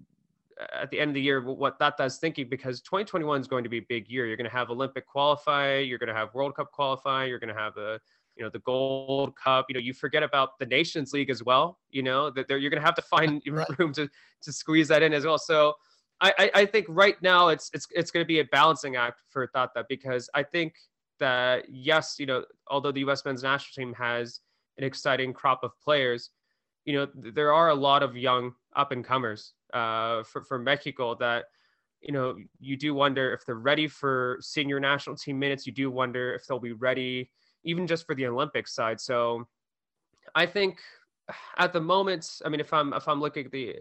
at the end of the year, what that does thinking, because 2021 is going to be a big year. You're going to have Olympic qualify. You're going to have World Cup qualify. You're going to have the, you know, the Gold Cup. You know, you forget about the Nations League as well. You know that you're going to have to find room to squeeze that in as well. So I think right now it's going to be a balancing act for Tata, because I think that yes, you know, although the U.S. men's national team has an exciting crop of players, you know, there are a lot of young up and comers for Mexico that, you know, you do wonder if they're ready for senior national team minutes. You do wonder if they'll be ready even just for the Olympic side. So I think at the moment, I mean, if I'm looking at the,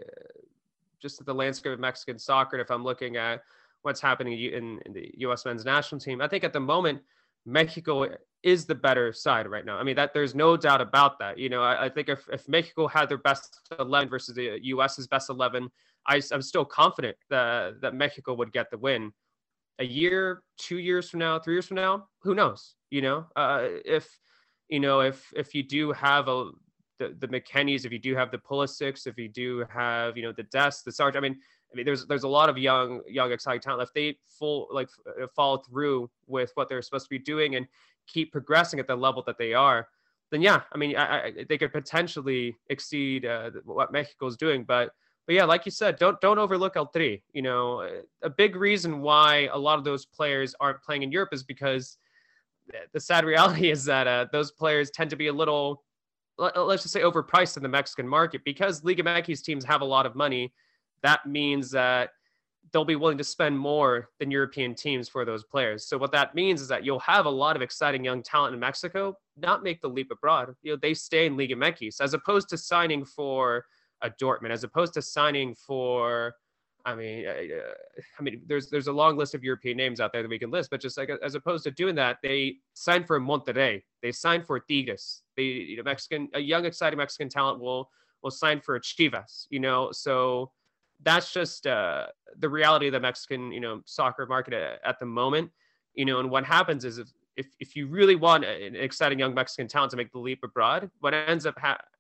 just at the landscape of Mexican soccer, and if I'm looking at what's happening in the U.S. men's national team, I think at the moment, Mexico is the better side right now. I mean, that there's no doubt about that. You know, I think if Mexico had their best 11 versus the U.S.'s best 11, I'm still confident that Mexico would get the win. A year, 2 years from now, 3 years from now, who knows? You know, if you do have the McKennies, if you do have the Pulisics, if you do have, you know, the Dest, the Sarge, I mean, there's a lot of young exciting talent. If they follow through with what they're supposed to be doing and keep progressing at the level that they are, then they could potentially exceed what Mexico's doing. But yeah, like you said, don't overlook El Tri. You know, a big reason why a lot of those players aren't playing in Europe is because the sad reality is that those players tend to be a little, let's just say, overpriced in the Mexican market, because Liga MX teams have a lot of money. That means that they'll be willing to spend more than European teams for those players. So what that means is that you'll have a lot of exciting young talent in Mexico not make the leap abroad. You know, they stay in Liga MX, as opposed to signing for a Dortmund, as opposed to signing for, I mean, there's a long list of European names out there that we can list, but just like, as opposed to doing that, they sign for Monterrey, they sign for Tigres. They, you know, a young exciting Mexican talent will sign for Chivas. You know, so that's just the reality of the Mexican, you know, soccer market at the moment, you know. And what happens is if you really want an exciting young Mexican talent to make the leap abroad, what ends up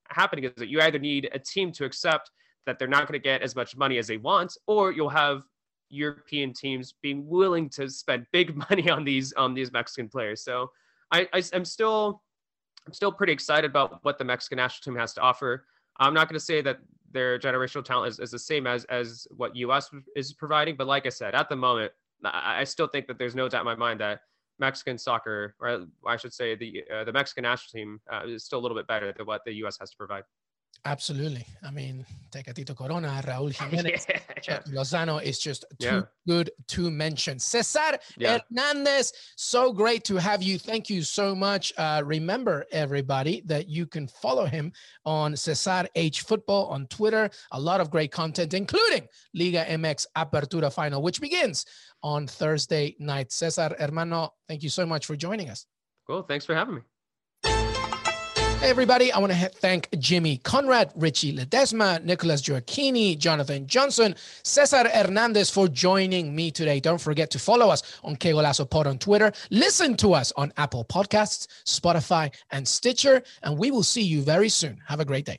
happening is that you either need a team to accept that they're not going to get as much money as they want, or you'll have European teams being willing to spend big money on these Mexican players. So I'm still pretty excited about what the Mexican national team has to offer. I'm not going to say that their generational talent is the same as what U.S. is providing. But like I said, at the moment, I still think that there's no doubt in my mind that Mexican soccer, or I should say the Mexican national team, is still a little bit better than what the U.S. has to provide. Absolutely. I mean, Tecatito Corona, Raúl Jiménez, Lozano is just too good to mention. Cesar Hernandez, so great to have you. Thank you so much. Remember, everybody, that you can follow him on Cesar H Football on Twitter. A lot of great content, including Liga MX Apertura Final, which begins on Thursday night. Cesar, hermano, thank you so much for joining us. Cool. Thanks for having me. Hey, everybody. I want to thank Jimmy Conrad, Richy Ledezma, Nicholas Gioacchini, Jonathan Johnson, Cesar Hernandez for joining me today. Don't forget to follow us on Qué Golazo Pod on Twitter. Listen to us on Apple Podcasts, Spotify, and Stitcher. And we will see you very soon. Have a great day.